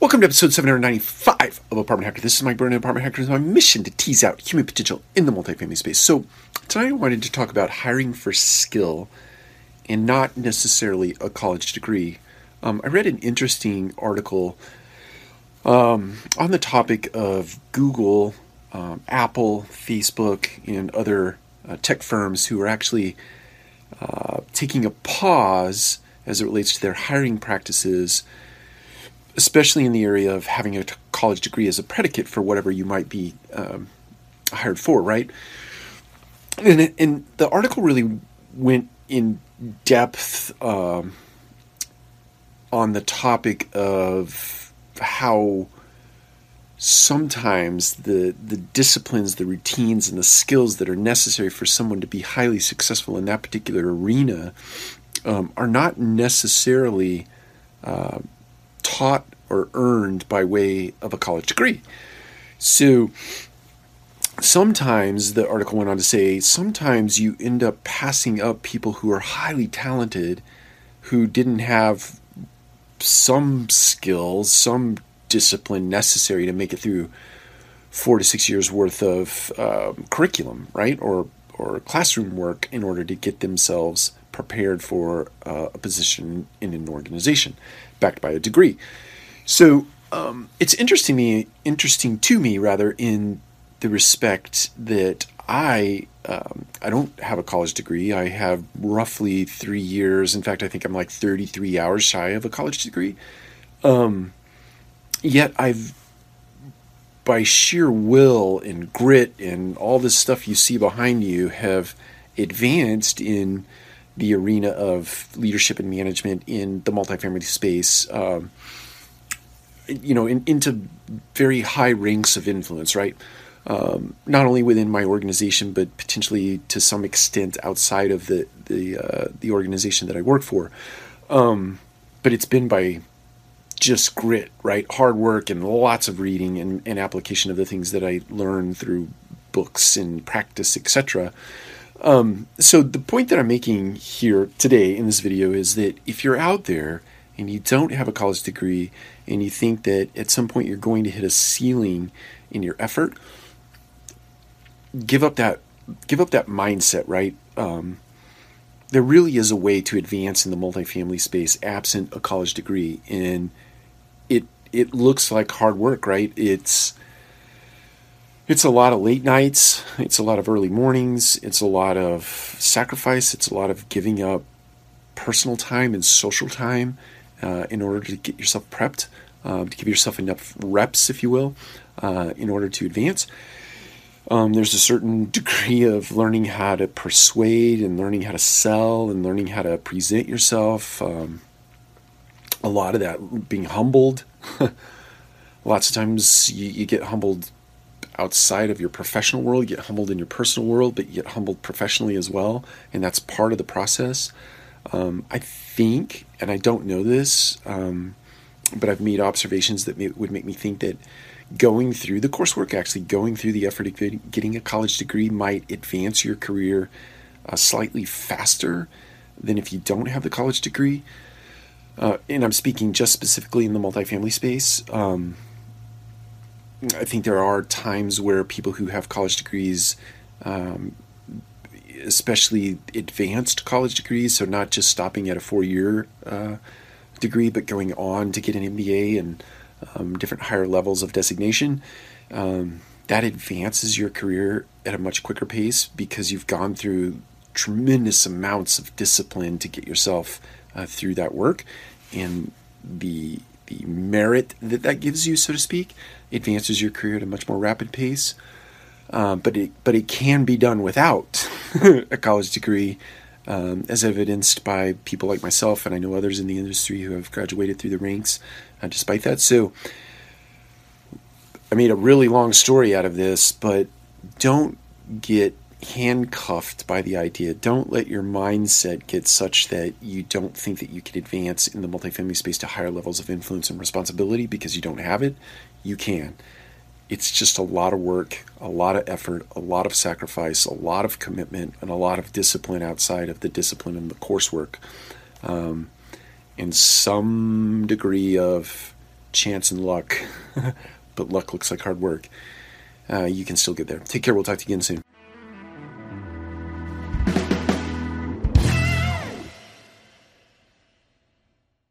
Welcome to episode 795 of Apartment Hacker. This is Mike Burnham, Apartment Hacker. It's my mission to tease out human potential in the multifamily space. So tonight I wanted to talk about hiring for skill and not necessarily a college degree. I read an interesting article on the topic of Google, Apple, Facebook, and other tech firms who are actually taking a pause as it relates to their hiring practices, especially in the area of having a college degree as a predicate for whatever you might be hired for, right? And the article really went in depth on the topic of how sometimes the disciplines, the routines, and the skills that are necessary for someone to be highly successful in that particular arena are not necessarily taught or earned by way of a college degree. So sometimes, the article went on to say, sometimes you end up passing up people who are highly talented, who didn't have some skills, some discipline necessary to make it through 4 to 6 years worth of curriculum, right? Or classroom work in order to get themselves prepared for a position in an organization backed by a degree. So it's interesting to me, in the respect that I don't have a college degree. I have roughly 3 years. In fact, I think I'm like 33 hours shy of a college degree. Yet I've, by sheer will and grit and all this stuff you see behind you, have advanced in the arena of leadership and management in the multifamily space, into very high ranks of influence, right? Not only within my organization, but potentially to some extent outside of the organization that I work for. But it's been by just grit, right? Hard work and lots of reading and application of the things that I learned through books and practice, etc. So the point that I'm making here today in this video is that if you're out there and you don't have a college degree and you think that at some point you're going to hit a ceiling in your effort, give up that mindset, right? There really is a way to advance in the multifamily space absent a college degree, and it looks like hard work, right? It's a lot of late nights, it's a lot of early mornings, it's a lot of sacrifice, it's a lot of giving up personal time and social time in order to get yourself prepped, to give yourself enough reps, if you will, in order to advance. There's a certain degree of learning how to persuade and learning how to sell and learning how to present yourself. A lot of that being humbled. Lots of times you get humbled outside of your professional world, you get humbled in your personal world, but you get humbled professionally as well, and that's part of the process. I think, and I don't know this, but I've made observations that would make me think that going through the coursework, actually going through the effort of getting a college degree, might advance your career slightly faster than if you don't have the college degree. And I'm speaking just specifically in the multifamily space. I think there are times where people who have college degrees, especially advanced college degrees, so not just stopping at a 4-year degree, but going on to get an MBA and different higher levels of designation, that advances your career at a much quicker pace because you've gone through tremendous amounts of discipline to get yourself through that work, and the merit that gives you, so to speak, advances your career at a much more rapid pace. But it can be done without a college degree, as evidenced by people like myself, and I know others in the industry who have graduated through the ranks despite that. So I made a really long story out of this, but don't get handcuffed by the idea. Don't let your mindset get such that you don't think that you can advance in the multifamily space to higher levels of influence and responsibility because you don't have it. You can. It's just a lot of work, a lot of effort, a lot of sacrifice, a lot of commitment, and a lot of discipline outside of the discipline and the coursework, and some degree of chance and luck, but luck looks like hard work. You can still get there. Take care. We'll talk to you again soon.